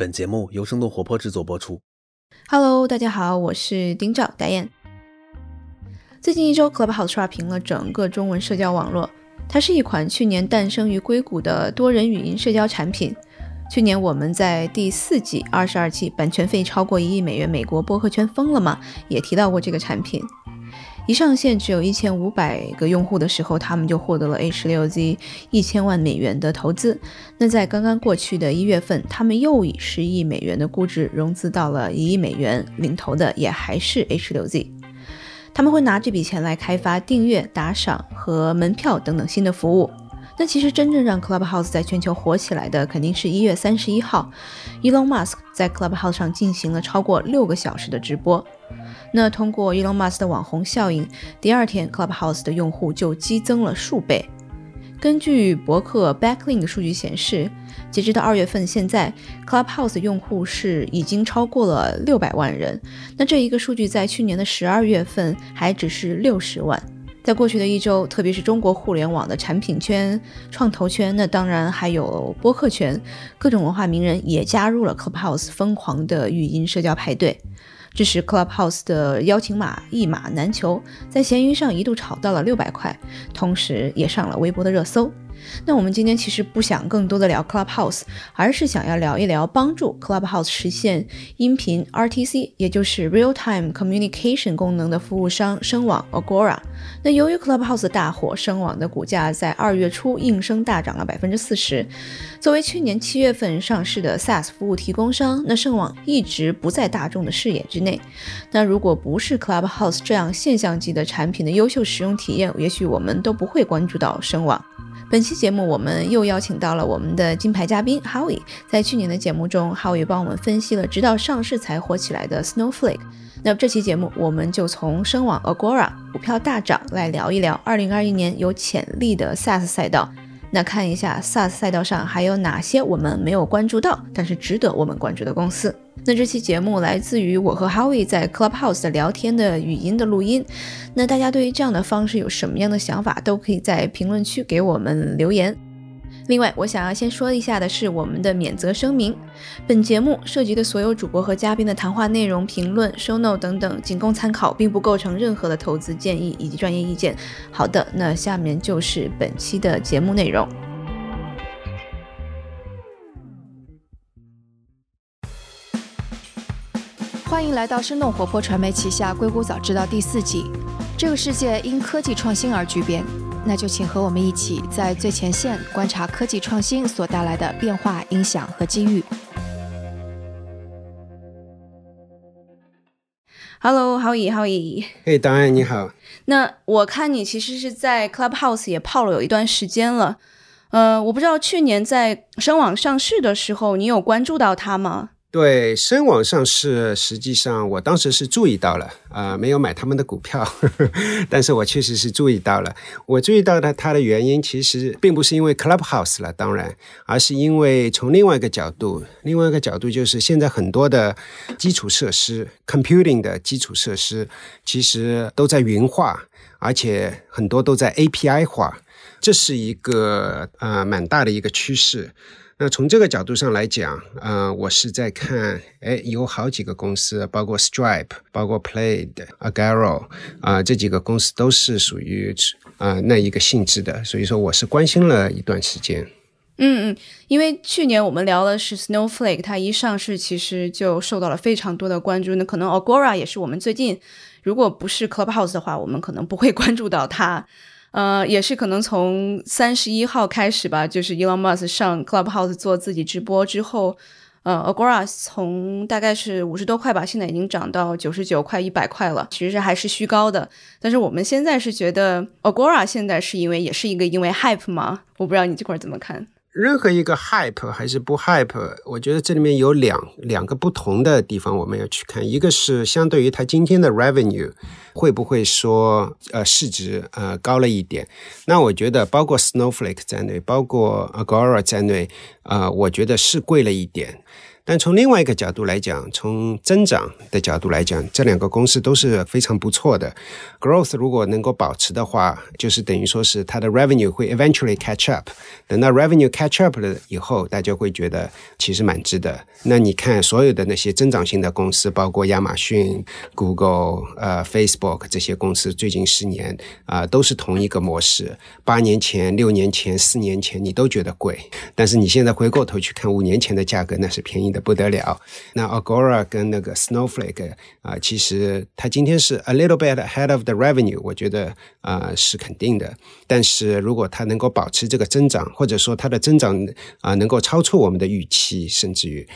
本节目由生动活泼制作播出。Hello， 大家好，我是丁兆 Diane。最近一周 ，Clubhouse 刷屏了整个中文社交网络。它是一款去年诞生于硅谷的多人语音社交产品。去年我们在第4季22期版权费超过$1亿美国播客圈疯了吗也提到过这个产品。一上线只有1500个用户的时候，他们就获得了 A16Z 1000万美元的投资。那在刚刚过去的1月份，他们又以10亿美元的估值融资到了1亿美元，领头的也还是 A16Z。 他们会拿这笔钱来开发订阅、打赏和门票等等新的服务。那其实真正让 Clubhouse 在全球火起来的肯定是1月31号 Elon Musk 在 Clubhouse 上进行了超过6个小时的直播。那通过 Elon Musk 的网红效应，第二天 Clubhouse 的用户就激增了数倍。根据博客 backlink 的数据显示，截止到2月份现在 Clubhouse 的用户是已经超过了600万人。那这一个数据在去年的12月份还只是60万。在过去的一周，特别是中国互联网的产品圈、创投圈，那当然还有播客圈，各种文化名人也加入了 Clubhouse 疯狂的语音社交派对。这时 Clubhouse 的邀请码一码难求，在闲鱼上一度炒到了600块，同时也上了微博的热搜。那我们今天其实不想更多的聊 Clubhouse， 而是想要聊一聊帮助 Clubhouse 实现音频 RTC， 也就是 Real Time Communication 功能的服务商声网 Agora。 那由于 Clubhouse 的大火，声网的股价在2月初应声大涨了 40%。 作为去年7月份上市的 SaaS 服务提供商，那声网一直不在大众的视野之内。那如果不是 Clubhouse 这样现象级的产品的优秀使用体验，也许我们都不会关注到声网。本期节目我们又邀请到了我们的金牌嘉宾 Howie。 在去年的节目中， Howie 帮我们分析了直到上市才火起来的 Snowflake。 那这期节目我们就从声网 Agora 股票大涨来聊一聊2021年有潜力的 SaaS 赛道。那看一下 SaaS 赛道上还有哪些我们没有关注到但是值得我们关注的公司。那这期节目来自于我和 Howie 在 Clubhouse 的聊天的语音的录音。那大家对于这样的方式有什么样的想法，都可以在评论区给我们留言。另外我想要先说一下的是我们的免责声明，本节目涉及的所有主播和嘉宾的谈话内容、评论、show note 等等仅供参考，并不构成任何的投资建议以及专业意见。好的，那下面就是本期的节目内容。欢迎来到生动活泼传媒旗下《硅谷早知道》第4季。这个世界因科技创新而巨变，那就请和我们一起在最前线观察科技创新所带来的变化、影响和机遇。Hello， Howie。嘿，导演你好。那我看你其实是在 Clubhouse 也泡了有一段时间了。我不知道去年在声网上市的时候，你有关注到它吗？对，声网上市实际上我当时是注意到了，没有买他们的股票，但是我确实是注意到了。我注意到它的原因其实并不是因为 Clubhouse 了，当然，而是因为从另外一个角度就是现在很多的基础设施 computing 的基础设施其实都在云化，而且很多都在 API 化，这是一个蛮大的一个趋势。那从这个角度上来讲，我是在看，有好几个公司，包括 Stripe， 包括 Plaid， Agora， 这几个公司都是属于那一个性质的，所以说我是关心了一段时间。因为去年我们聊的是 Snowflake， 它一上市其实就受到了非常多的关注。那可能 Agora 也是我们最近，如果不是 Clubhouse 的话，我们可能不会关注到它。也是可能从31号开始吧，就是 Elon Musk 上 Clubhouse 做自己直播之后，Agora 从大概是50多块吧，现在已经涨到99块、100块了，其实还是虚高的。但是我们现在是觉得 Agora 现在是因为也是一个因为 hype 吗？我不知道你这块怎么看。任何一个 hype 还是不 hype， 我觉得这里面有两个不同的地方我们要去看。一个是相对于它今天的 revenue 会不会说市值高了一点。那我觉得包括 Snowflake 在内，包括 Agora 在内，我觉得是贵了一点。但从另外一个角度来讲，从增长的角度来讲，这两个公司都是非常不错的。 growth 如果能够保持的话，就是等于说是它的 revenue 会 eventually catch up， 等到 revenue catch up 了以后，大家会觉得其实蛮值得。那你看所有的那些增长性的公司，包括亚马逊、 Google、Facebook 这些公司，最近10年都是同一个模式。8年前、6年前、4年前你都觉得贵，但是你现在回过头去看5年前的价格，那是便宜的不得了。那 Agora 跟那个 Snowflake 其实它今天是 a little bit ahead of the revenue， 我觉得是肯定的。但是如果它能够保持这个增长，或者说它的增长能够超出我们的预期，甚至于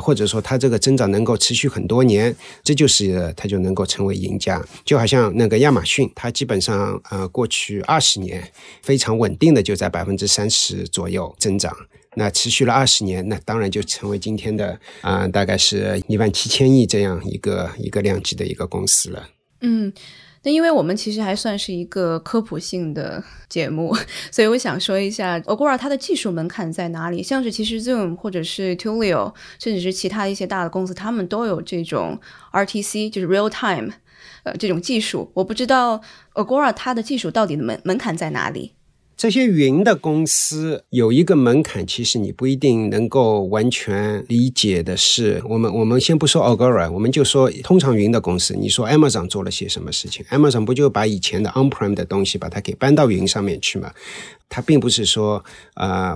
或者说它这个增长能够持续很多年，这就是它就能够成为赢家。就好像那个亚马逊，它基本上过去20年非常稳定的就在 30% 左右增长，那持续了20年，那当然就成为今天的大概是17000亿这样一个量级的一个公司了。嗯，那因为我们其实还算是一个科普性的节目，所以我想说一下 Agora 它的技术门槛在哪里。像是其实 Zoom 或者是 Twilio 甚至是其他一些大的公司，他们都有这种 RTC， 就是 real time 这种技术。我不知道 Agora 它的技术到底门槛在哪里。这些云的公司有一个门槛，其实你不一定能够完全理解的是，我们先不说 Agora， 我们就说通常云的公司。你说 Amazon 做了些什么事情？ Amazon 不就把以前的 on-prem 的东西把它给搬到云上面去吗？它并不是说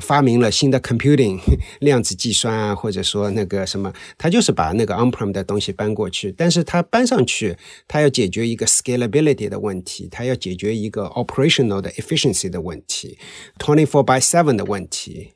发明了新的 computing 量子计算啊，或者说那个什么，它就是把那个 on-prem 的东西搬过去。但是它搬上去，它要解决一个 scalability 的问题，它要解决一个 operational 的 efficiency 的问题， 24/7 的问题。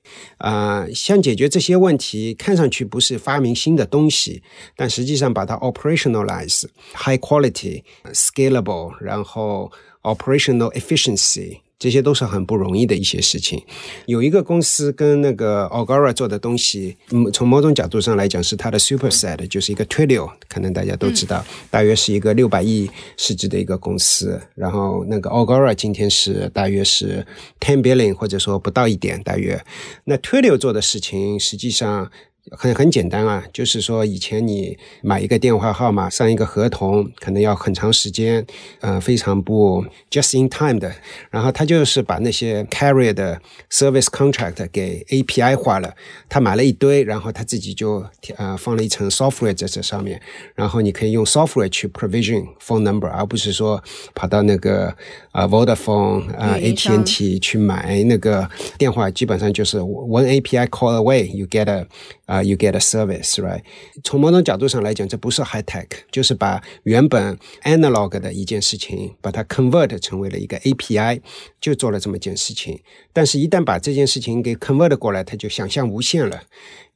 像解决这些问题，看上去不是发明新的东西，但实际上把它 operationalize high quality scalable， 然后 operational efficiency，这些都是很不容易的一些事情。有一个公司跟那个 Agora 做的东西，从某种角度上来讲是它的 superset， 就是一个 Twilio， 可能大家都知道，大约是一个600亿市值的一个公司。然后那个 Agora 今天是大约是10 billion， 或者说不到一点大约。那 Twilio 做的事情实际上很简单啊，就是说以前你买一个电话号码上一个合同可能要很长时间，非常不 just in time 的，然后他就是把那些 carrier 的 service contract 给 API 化了，他买了一堆，然后他自己就放了一层 software 在这上面，然后你可以用 software 去 provision phone number， 而不是说跑到那个Vodafone AT&T 去买那个电话，基本上就是 one API call away you get a you get a service, right? 从某种角度上来讲，这不是 high tech， 就是把原本 analog 的一件事情，把它 convert 成为了一个 API， 就做了这么一件事情。但是一旦把这件事情给 convert 过来，它就想象无限了。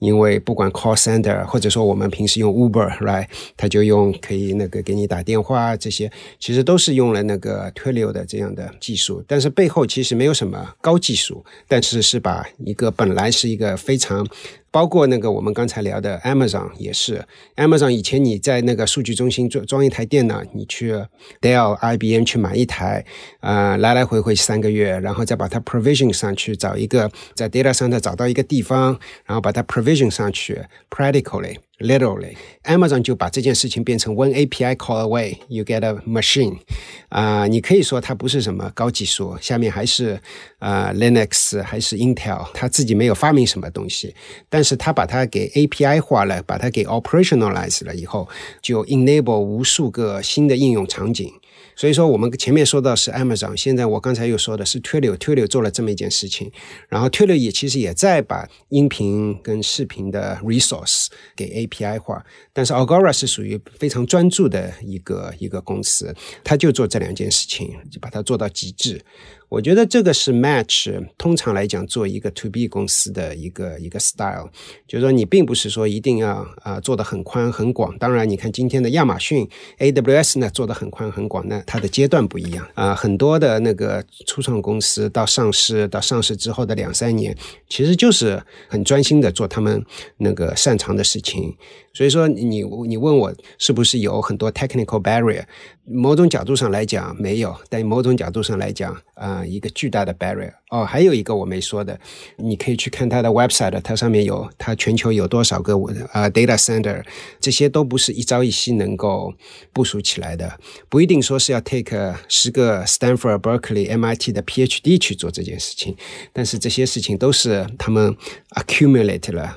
因为不管 call center， 或者说我们平时用 Uber, right， 它就用可以那个给你打电话，这些其实都是用了那个 Twilio 的这样的技术。但是背后其实没有什么高技术，但是是把一个本来是一个非常，包括那个我们刚才聊的 Amazon 也是， Amazon 以前你在那个数据中心装一台电脑，你去 Dell、IBM 去买一台，来来回回3个月，然后再把它 provision 上去，找一个在 data center 找到一个地方，然后把它 provision 上去 practically literally， Amazon 就把这件事情变成 one API call away you get a machine， 你可以说它不是什么高技术，下面还是Linux 还是 Intel， 它自己没有发明什么东西，但是它把它给 API 化了，把它给 operationalize 了以后，就 enable 无数个新的应用场景。所以说我们前面说到是 Amazon， 现在我刚才又说的是 Twilio 做了这么一件事情，然后 Twilio 也其实也在把音频跟视频的 resource 给 API 化，但是 Agora 是属于非常专注的一个公司，它就做这两件事情，就把它做到极致。我觉得这个是 match 通常来讲做一个 to B 公司的一个 style， 就是说你并不是说一定要做得很宽很广。当然你看今天的亚马逊 AWS 呢做得很宽很广，那它的阶段不一样很多的那个初创公司到上市之后的2-3年，其实就是很专心的做他们那个擅长的事情。所以说你问我是不是有很多 technical barrier， 某种角度上来讲没有，但某种角度上来讲上一个巨大的 barrier。 哦，还有一个我没说的，你可以去看它的 website， 它上面有它全球有多少个data center， 这些都不是一朝一夕能够部署起来的，不一定说是要 take 10个 Stanford Berkeley MIT 的 PhD 去做这件事情，但是这些事情都是他们 accumulate 了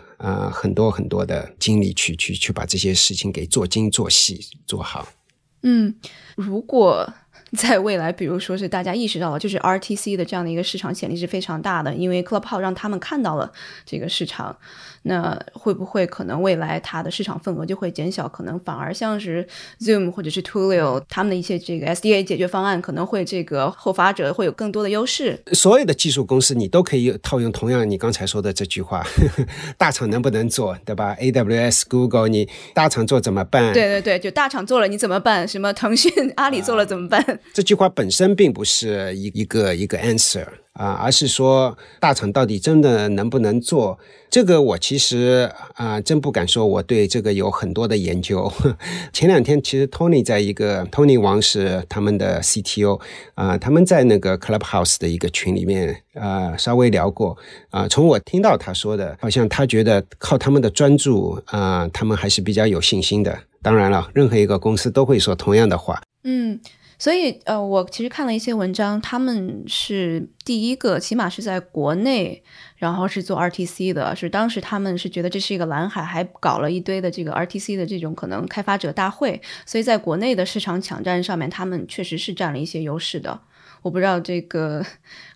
很多很多的精力去把这些事情给做精做细做好。嗯，如果在未来比如说是大家意识到了就是 RTC 的这样的一个市场潜力是非常大的，因为 Clubhouse 让他们看到了这个市场，那会不会可能未来它的市场份额就会减小，可能反而像是 Zoom 或者是 Twilio 他们的一些这个 SDA 解决方案可能会这个后发者会有更多的优势。所有的技术公司你都可以套用同样你刚才说的这句话，大厂能不能做，对吧？ AWS Google 你大厂做怎么办？对对对，就大厂做了你怎么办，什么腾讯阿里做了怎么办这句话本身并不是一个 answer而是说大厂到底真的能不能做，这个我其实真不敢说我对这个有很多的研究。前两天其实 Tony 在一个 Tony 王是他们的 CTO 他们在那个 Clubhouse 的一个群里面稍微聊过从我听到他说的好像他觉得靠他们的专注他们还是比较有信心的，当然了任何一个公司都会说同样的话。嗯，所以我其实看了一些文章，他们是第一个起码是在国内然后是做 RTC 的，是当时他们是觉得这是一个蓝海，还搞了一堆的这个 RTC 的这种可能开发者大会，所以在国内的市场抢占上面他们确实是占了一些优势的。我不知道这个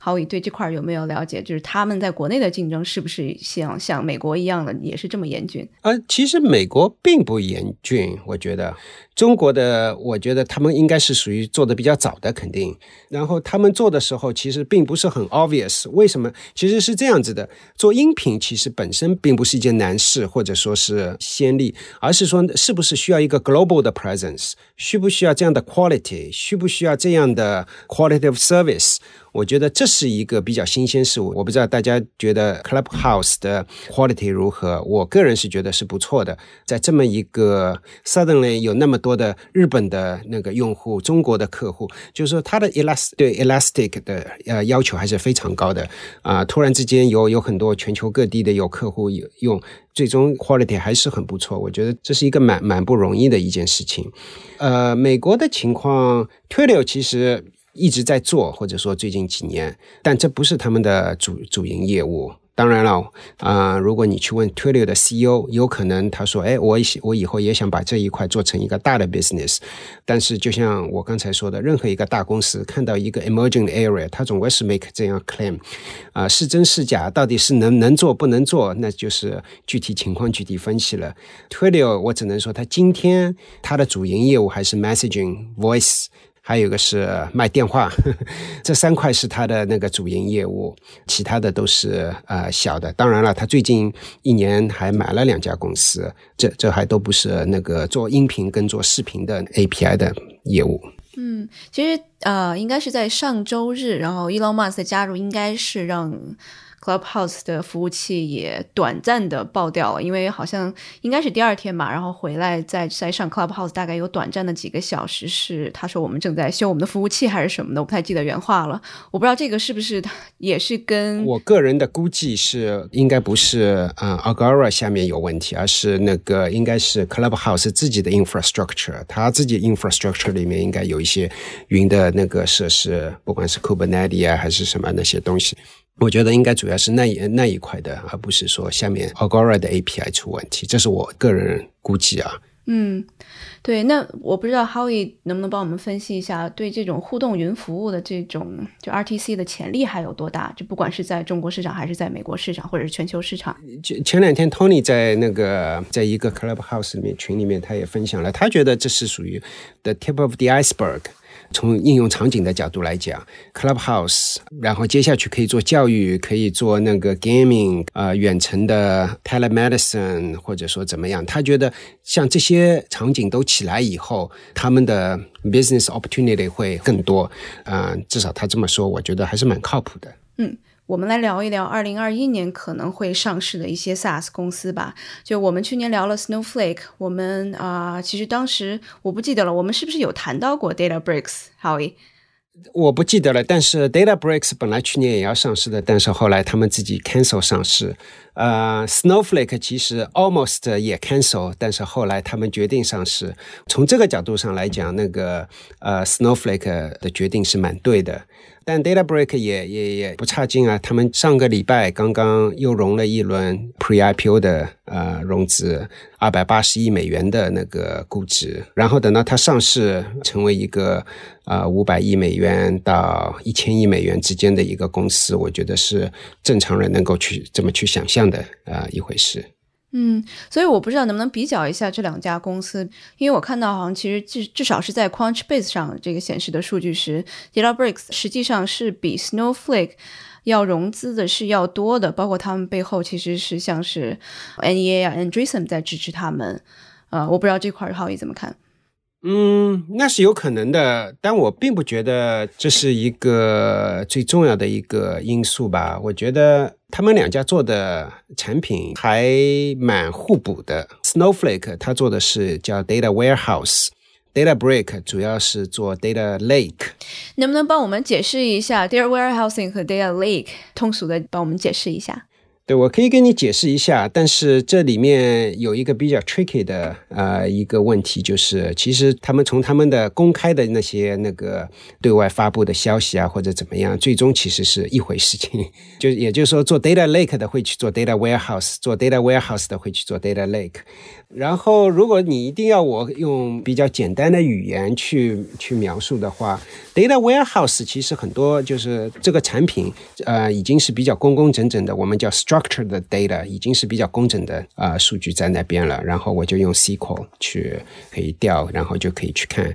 Howie 对这块有没有了解，就是他们在国内的竞争是不是像美国一样的也是这么严峻其实美国并不严峻，我觉得中国的我觉得他们应该是属于做的比较早的肯定，然后他们做的时候其实并不是很 obvious。 为什么？其实是这样子的，做音频其实本身并不是一件难事或者说是先例，而是说是不是需要一个 global 的 presence， 需不需要这样的 quality， 需不需要这样的 quality of service， 我觉得这是一个比较新鲜事物。我不知道大家觉得 Clubhouse 的 quality 如何，我个人是觉得是不错的。在这么一个 suddenly 有那么多的日本的那个用户，中国的客户，就是说他的 elastic 的要求还是非常高的突然之间有很多全球各地的有客户用，最终 quality 还是很不错，我觉得这是一个蛮不容易的一件事情。美国的情况 Twilio 其实一直在做，或者说最近几年，但这不是他们的主营业务。当然了如果你去问 Twilio 的 CEO， 有可能他说我以后也想把这一块做成一个大的 business， 但是就像我刚才说的，任何一个大公司看到一个 emerging area， 他总归是 make 这样 claim 是真是假，到底是能做不能做，那就是具体情况具体分析了。 Twilio 我只能说他今天他的主营业务还是 messaging voice，还有一个是卖电话，这3块是他的那个主营业务，其他的都是小的。当然了，他最近1年还买了2家公司，这还都不是那个做音频跟做视频的 API 的业务。嗯，其实应该是在上周日，然后 Elon Musk 的加入应该是让Clubhouse 的服务器也短暂的爆掉了，因为好像应该是第2天嘛，然后回来再上 Clubhouse 大概有短暂的几个小时，是他说我们正在修我们的服务器还是什么的，我不太记得原话了。我不知道这个是不是也是跟我个人的估计是应该不是Agora 下面有问题，而是那个应该是 Clubhouse 自己的 infrastructure， 他自己 infrastructure 里面应该有一些云的那个设施，不管是 Kubernetes 还是什么那些东西，我觉得应该主要是那一块的，而不是说下面 Agora 的 API 出问题，这是我个人估计啊。嗯，对，那我不知道 Howie 能不能帮我们分析一下对这种互动云服务的这种就 RTC 的潜力还有多大，就不管是在中国市场还是在美国市场或者是全球市场。前2天 Tony 在在一个 Clubhouse 里面群里面他也分享了，他觉得这是属于 the tip of the iceberg，从应用场景的角度来讲 Clubhouse， 然后接下去可以做教育，可以做那个 gaming， 远程的 telemedicine 或者说怎么样，他觉得像这些场景都起来以后他们的 business opportunity 会更多至少他这么说，我觉得还是蛮靠谱的。嗯，我们来聊一聊2021年可能会上市的一些 SaaS 公司吧。就我们去年聊了 Snowflake， 我们其实当时我不记得了，我们是不是有谈到过 Databricks， Howie？我不记得了，但是 Databricks 本来去年也要上市的，但是后来他们自己 cancel 上市。Snowflake 其实 almost 也 cancel， 但是后来他们决定上市。从这个角度上来讲，那个Snowflake 的决定是蛮对的。但 Databricks 也不差劲啊，他们上个礼拜刚刚又融了一轮 Pre-IPO 的融资$280亿的那个估值，然后等到它上市成为一个$500亿到$1000亿之间的一个公司，我觉得是正常人能够去这么去想象的一回事。嗯，所以我不知道能不能比较一下这两家公司，因为我看到好像其实至少是在 Crunchbase 上这个显示的数据时， Databricks 实际上是比 Snowflake 要融资的是要多的，包括他们背后其实是像是 NEA 啊 Andreessen 在支持他们。我不知道这块 Howie 怎么看。嗯，那是有可能的，但我并不觉得这是一个最重要的一个因素吧。我觉得他们两家做的产品还蛮互补的。 Snowflake 它做的是叫 Data Warehouse， Databricks 主要是做 Data Lake。 能不能帮我们解释一下 Data Warehousing 和 Data Lake， 通俗的帮我们解释一下？对，我可以跟你解释一下，但是这里面有一个比较 tricky 的一个问题，就是其实他们从他们的公开的那些那个对外发布的消息啊，或者怎么样，最终其实是一回事情。也就是说，做 data lake 的会去做 data warehouse， 做 data warehouse 的会去做 data lake。然后如果你一定要我用比较简单的语言去描述的话， Data Warehouse 其实很多就是这个产品已经是比较工整整的，我们叫 structured data， 已经是比较工整的数据在那边了，然后我就用 SQL 去可以调，然后就可以去看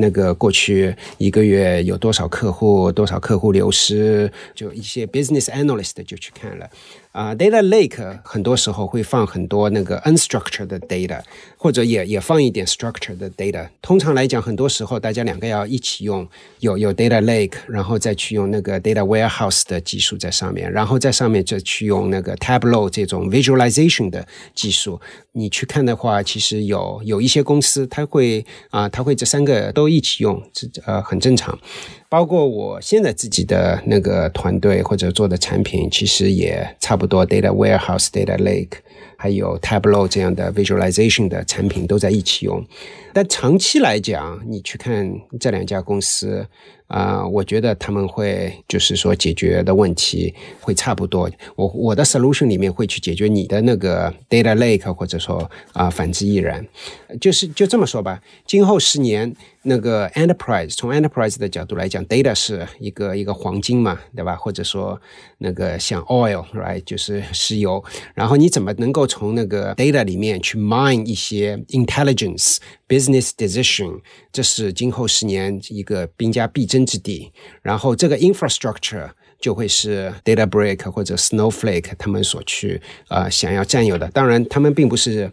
那个过去一个月有多少客户流失，就一些 business analyst 就去看了。Data Lake 很多时候会放很多那个 unstructured 的 data， 或者也放一点 structured 的 data。 通常来讲，很多时候大家两个要一起用，有 Data Lake， 然后再去用那个 Data Warehouse 的技术在上面，然后在上面就去用那个 Tableau 这种 visualization 的技术。你去看的话，其实有一些公司它会这三个都一起用，很正常。包括我现在自己的那个团队或者做的产品，其实也差不多 Data Warehouse、Data Lake 还有 Tableau 这样的 Visualization 的产品都在一起用。但长期来讲，你去看这两家公司我觉得他们会就是说解决的问题会差不多。我的 solution 里面会去解决你的那个 Data Lake， 或者说反之亦然。就这么说吧，今后10年那个 enterprise， 从 enterprise 的角度来讲， data 是一个黄金嘛，对吧？或者说那个像 oil， right， 就是石油。然后你怎么能够从那个 data 里面去 mine 一些 intelligence、business decision， 这是今后10年一个兵家必争之地。然后这个 infrastructure 就会是 Databricks 或者 Snowflake 他们所去想要占有的。当然他们并不是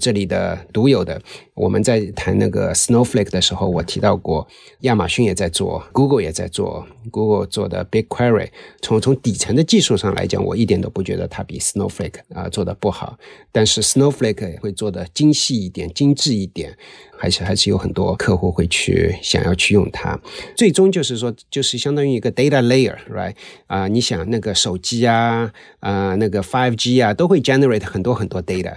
这里的独有的，我们在谈那个 Snowflake 的时候，我提到过亚马逊也在做， Google 也在做， Google 做的 BigQuery， 从底层的技术上来讲，我一点都不觉得它比 Snowflake 做的不好，但是 Snowflake 会做的精细一点，精致一点，还是有很多客户会去想要去用它。最终就是说，就是相当于一个 data layer， right？ 你想那个手机啊，那个 5G 啊，都会 generate 很多很多 data，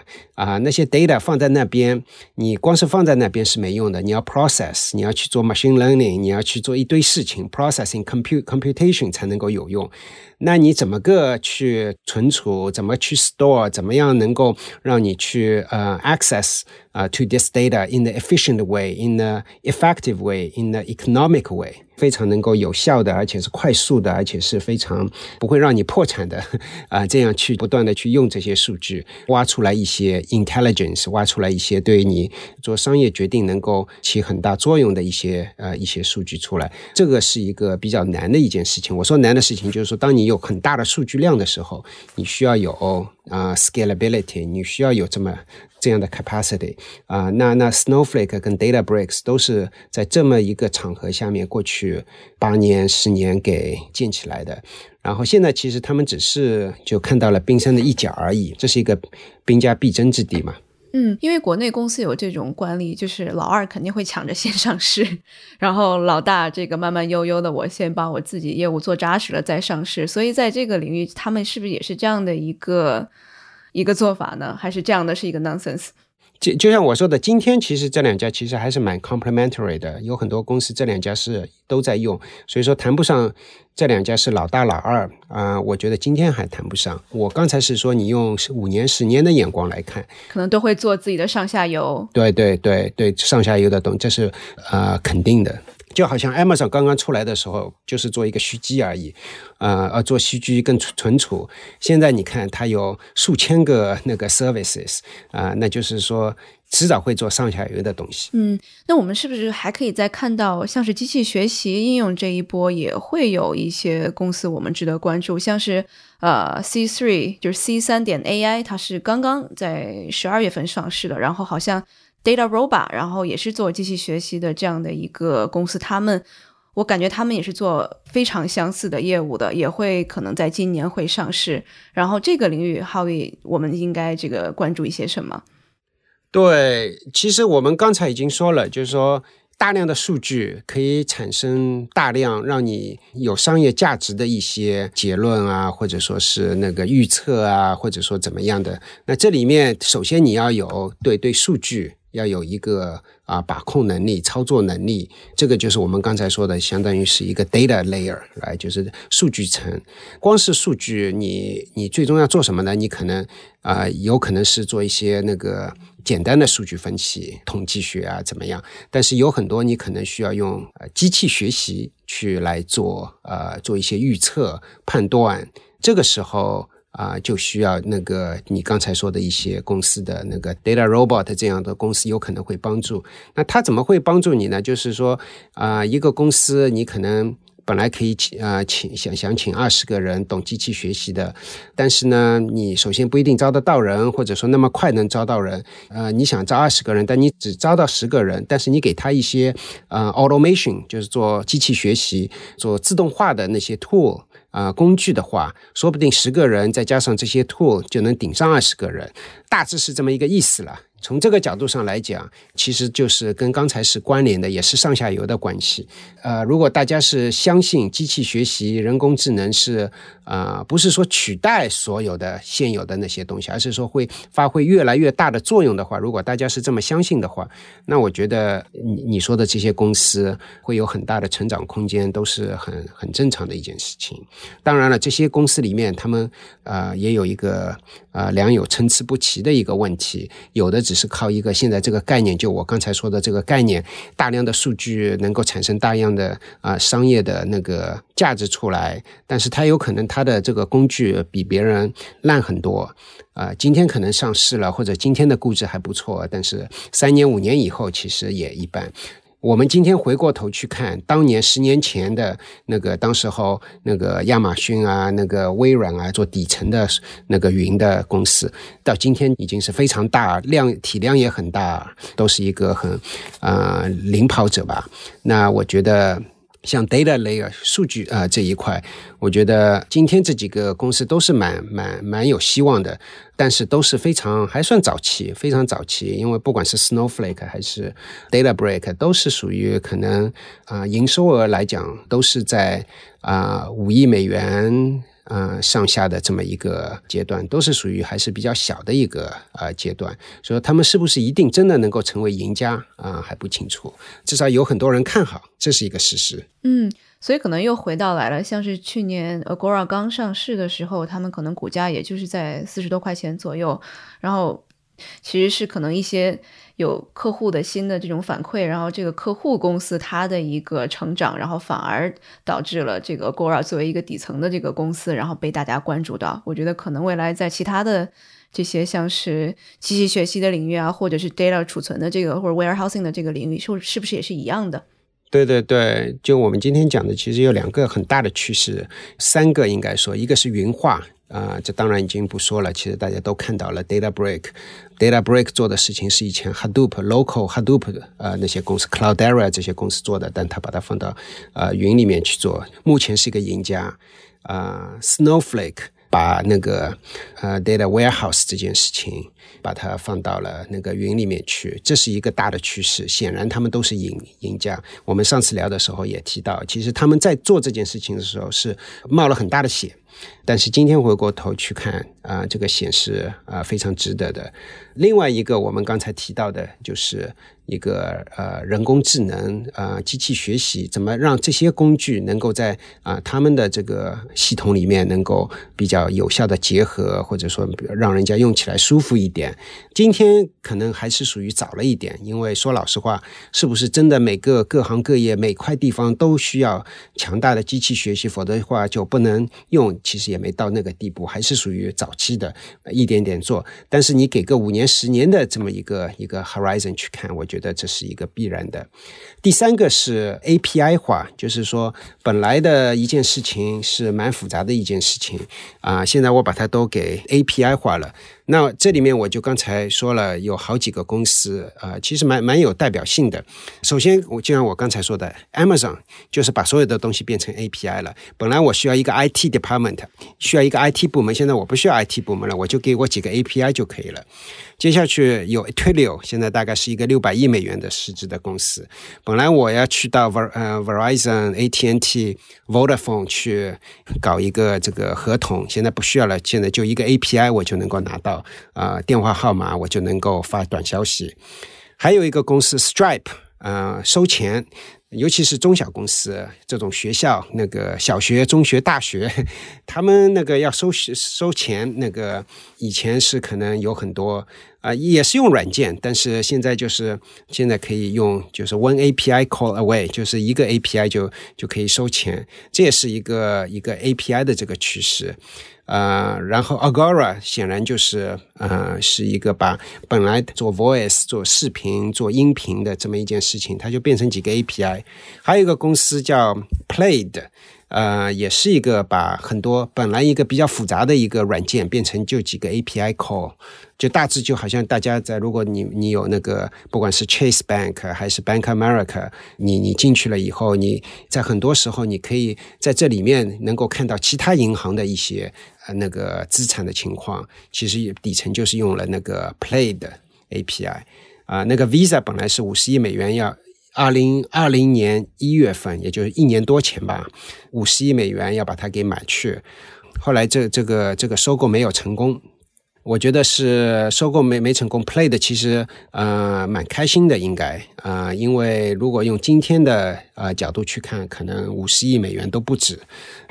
那些 data 放在那边，你光是放在那边是没用的，你要 process， 你要去做 machine learning， 你要去做一堆事情 processing computation 才能够有用。那你怎么个去存储，怎么去 store， 怎么样能够让你去access to this data in the efficient way, in the effective way, in the economic way， 非常能够有效的，而且是快速的，而且是非常不会让你破产的这样去不断的去用这些数据，挖出来一些 intelligence， 挖出来一些对你做商业决定能够起很大作用的一些数据出来。这个是一个比较难的一件事情。我说难的事情就是说，当你有很大的数据量的时候，你需要有scalability， 你需要有这样的 capacity， 那 Snowflake 跟 Databricks 都是在这么一个场合下面过去8年10年给建起来的。然后现在其实他们只是就看到了冰山的一角而已，这是一个兵家必争之地嘛。嗯，因为国内公司有这种惯例，就是老二肯定会抢着先上市，然后老大这个慢慢悠悠的，我先把我自己业务做扎实了再上市。所以在这个领域，他们是不是也是这样的一个做法呢？还是这样的是一个 nonsense？就像我说的，今天其实这两家其实还是蛮 complementary 的，有很多公司这两家是都在用，所以说谈不上这两家是老大老二，我觉得今天还谈不上。我刚才是说你用5年10年的眼光来看，可能都会做自己的上下游。对对对对，上下游的东西这是肯定的。就好像 Amazon 刚刚出来的时候就是做一个虚机而已，做虚机跟存储，现在你看它有数千个那个 services，那就是说迟早会做上下游的东西。嗯，那我们是不是还可以再看到像是机器学习应用这一波也会有一些公司我们值得关注，像是C3 就是 C3.AI， 它是刚刚在12月份上市的，然后好像Databricks 然后也是做机器学习的这样的一个公司，我感觉他们也是做非常相似的业务的，也会可能在今年会上市。然后这个领域 Howie 我们应该这个关注一些什么？对，其实我们刚才已经说了，就是说大量的数据可以产生大量让你有商业价值的一些结论啊，或者说是那个预测啊，或者说怎么样的。那这里面首先你要有对数据要有一个把控能力、操作能力，这个就是我们刚才说的，相当于是一个 data layer， 来就是数据层。光是数据，你最终要做什么呢？你可能有可能是做一些那个简单的数据分析、统计学啊怎么样？但是有很多你可能需要用机器学习去来做一些预测、判断。这个时候。就需要那个你刚才说的一些公司的那个 data robot 这样的公司有可能会帮助。那它怎么会帮助你呢？就是说一个公司你可能本来可以请20个人懂机器学习的，但是呢你首先不一定招得到人，或者说那么快能招到人。你想招20个人，但你只招到10个人，但是你给他一些automation， 就是做机器学习做自动化的那些 tool工具的话，说不定10个人再加上这些 tool 就能顶上20个人，大致是这么一个意思了。从这个角度上来讲，其实就是跟刚才是关联的，也是上下游的关系。如果大家是相信机器学习、人工智能是不是说取代所有的现有的那些东西，而是说会发挥越来越大的作用的话，如果大家是这么相信的话，那我觉得你说的这些公司会有很大的成长空间，都是很正常的一件事情。当然了，这些公司里面他们也有一个良莠参差不齐的一个问题，有的只是靠一个现在这个概念，就我刚才说的这个概念，大量的数据能够产生大量的商业的那个价值出来，但是它有可能它的这个工具比别人烂很多。今天可能上市了，或者今天的估值还不错，但是3年5年以后其实也一般。我们今天回过头去看当年10年前的那个，当时候那个亚马逊啊，那个微软啊，做底层的那个云的公司，到今天已经是非常大，体量也很大，都是一个很领跑者吧。那我觉得像 data layer 数据这一块，我觉得今天这几个公司都是蛮有希望的，但是都是还算早期，非常早期。因为不管是 Snowflake 还是 Databricks 都是属于可能营收额来讲都是在5亿美元上下的这么一个阶段，都是属于还是比较小的一个阶段，所以他们是不是一定真的能够成为赢家还不清楚，至少有很多人看好，这是一个事实。嗯，所以可能又回到来了，像是去年 Agora 刚上市的时候，他们可能股价也就是在40多块钱左右，然后其实是可能一些有客户的新的这种反馈，然后这个客户公司它的一个成长，然后反而导致了这个 Agora 作为一个底层的这个公司，然后被大家关注到。我觉得可能未来在其他的这些像是机器学习的领域啊，或者是 data 储存的这个，或者 warehousing 的这个领域，是不是也是一样的？对对对，就我们今天讲的其实有2个很大的趋势，3个应该说，一个是云化这当然已经不说了，其实大家都看到了 Databricks 做的事情是以前 Hadoop Local Hadoop 那些公司 Cloudera 这些公司做的，但他把它放到云里面去做，目前是一个赢家。Snowflake 把那个data warehouse 这件事情把它放到了那个云里面去，这是一个大的趋势，显然他们都是赢家。我们上次聊的时候也提到，其实他们在做这件事情的时候是冒了很大的险，但是今天回过头去看这个显示非常值得的。另外一个我们刚才提到的就是一个人工智能机器学习，怎么让这些工具能够在他们的这个系统里面能够比较有效的结合，或者说让人家用起来舒服一点。今天可能还是属于早了一点，因为说老实话，是不是真的每个各行各业每块地方都需要强大的机器学习，否则的话就不能用，其实也没到那个地步，还是属于早期的一点点做。但是你给个5年10年的这么一个 horizon 去看，我觉得这是一个必然的。第三个是 API 化，就是说本来的一件事情是蛮复杂的一件事情现在我把它都给 API 化了。那这里面我就刚才说了有好几个公司其实蛮有代表性的。首先就像我刚才说的 Amazon 就是把所有的东西变成 API 了。本来我需要一个 IT department， 需要一个 IT 部门，现在我不需要 IT 部门了，我就给我几个 API 就可以了。接下去有 Twilio， 现在大概是一个600亿美元的市值的公司。本来我要去到 Verizon、AT&T、Vodafone 去搞一个这个合同，现在不需要了，现在就一个 API 我就能够拿到电话号码，我就能够发短消息。还有一个公司 Stripe， 收钱，尤其是中小公司，这种学校那个小学、中学、大学，他们那个要收钱，那个以前是可能有很多也是用软件，但是现在就是现在可以用就是 one API call away， 就是一个 API 就可以收钱，这也是一个 API 的这个趋势。然后 Agora 显然就是是一个把本来做 voice 做视频做音频的这么一件事情，它就变成几个 API。 还有一个公司叫 Plaid，也是一个把很多本来一个比较复杂的一个软件变成就几个 API call， 就大致就好像大家在，如果你有那个不管是 Chase Bank 还是 Bank America， 你进去了以后，你在很多时候你可以在这里面能够看到其他银行的一些那个资产的情况，其实底层就是用了那个 Plaid 的 API。 那个 Visa 本来是50亿美元要2020年1月份，也就是1年多前吧，50亿美元要把它给买去。后来这个收购没有成功。我觉得是收购没成功 Play 的，其实蛮开心的应该因为如果用今天的角度去看，可能50亿美元都不止。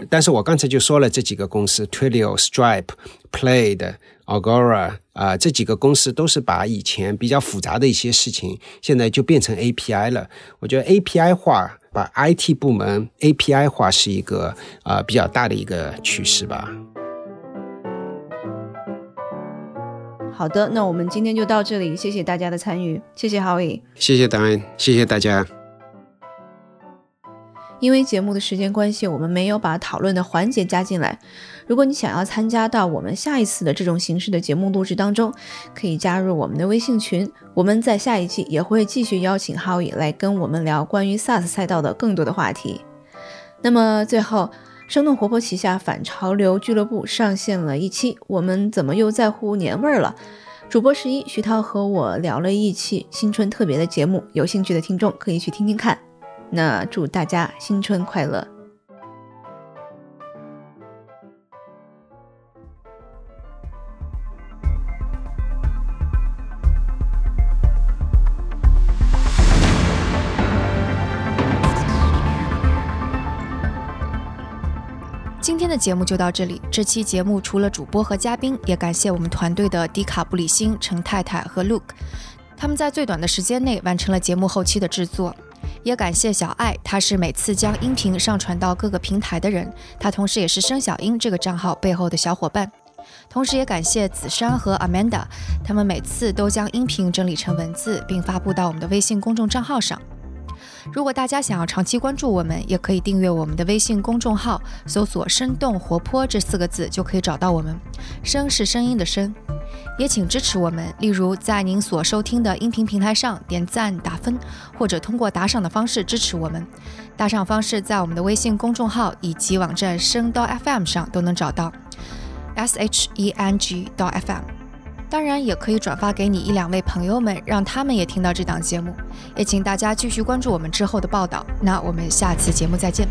但是我刚才就说了，这几个公司 Twilio、Stripe、Plaid、Agora这几个公司都是把以前比较复杂的一些事情现在就变成 API 了。我觉得 API 化，把 IT 部门 API 化是一个比较大的一个趋势吧。好的，那我们今天就到这里，谢谢大家的参与，谢谢 Howie， 谢谢 Diane， 谢谢大家。因为节目的时间关系，我们没有把讨论的环节加进来。如果你想要参加到我们下一次的这种形式的节目录制当中，可以加入我们的微信群，我们在下一期也会继续邀请 Howie 来跟我们聊关于 SaaS 赛道的更多的话题。那么最后，生动活泼旗下反潮流俱乐部上线了一期，我们怎么又在乎年味了？主播11徐涛和我聊了一期新春特别的节目，有兴趣的听众可以去听听看。那祝大家新春快乐。今天的节目就到这里。这期节目除了主播和嘉宾，也感谢我们团队的迪卡布里星、陈太太和 Luke， 他们在最短的时间内完成了节目后期的制作。也感谢小爱，她是每次将音频上传到各个平台的人，她同时也是声小鹰这个账号背后的小伙伴。同时也感谢子珊和 Amanda， 他们每次都将音频整理成文字，并发布到我们的微信公众账号上。如果大家想要长期关注我们，也可以订阅我们的微信公众号，搜索生动活泼这4个字就可以找到我们，声是声音的声。也请支持我们，例如在您所收听的音频平台上点赞打分，或者通过打赏的方式支持我们。打赏方式在我们的微信公众号以及网站声 .fm 上都能找到。sheng.fm。当然也可以转发给你一两位朋友们，让他们也听到这档节目。也请大家继续关注我们之后的报道。那我们下次节目再见。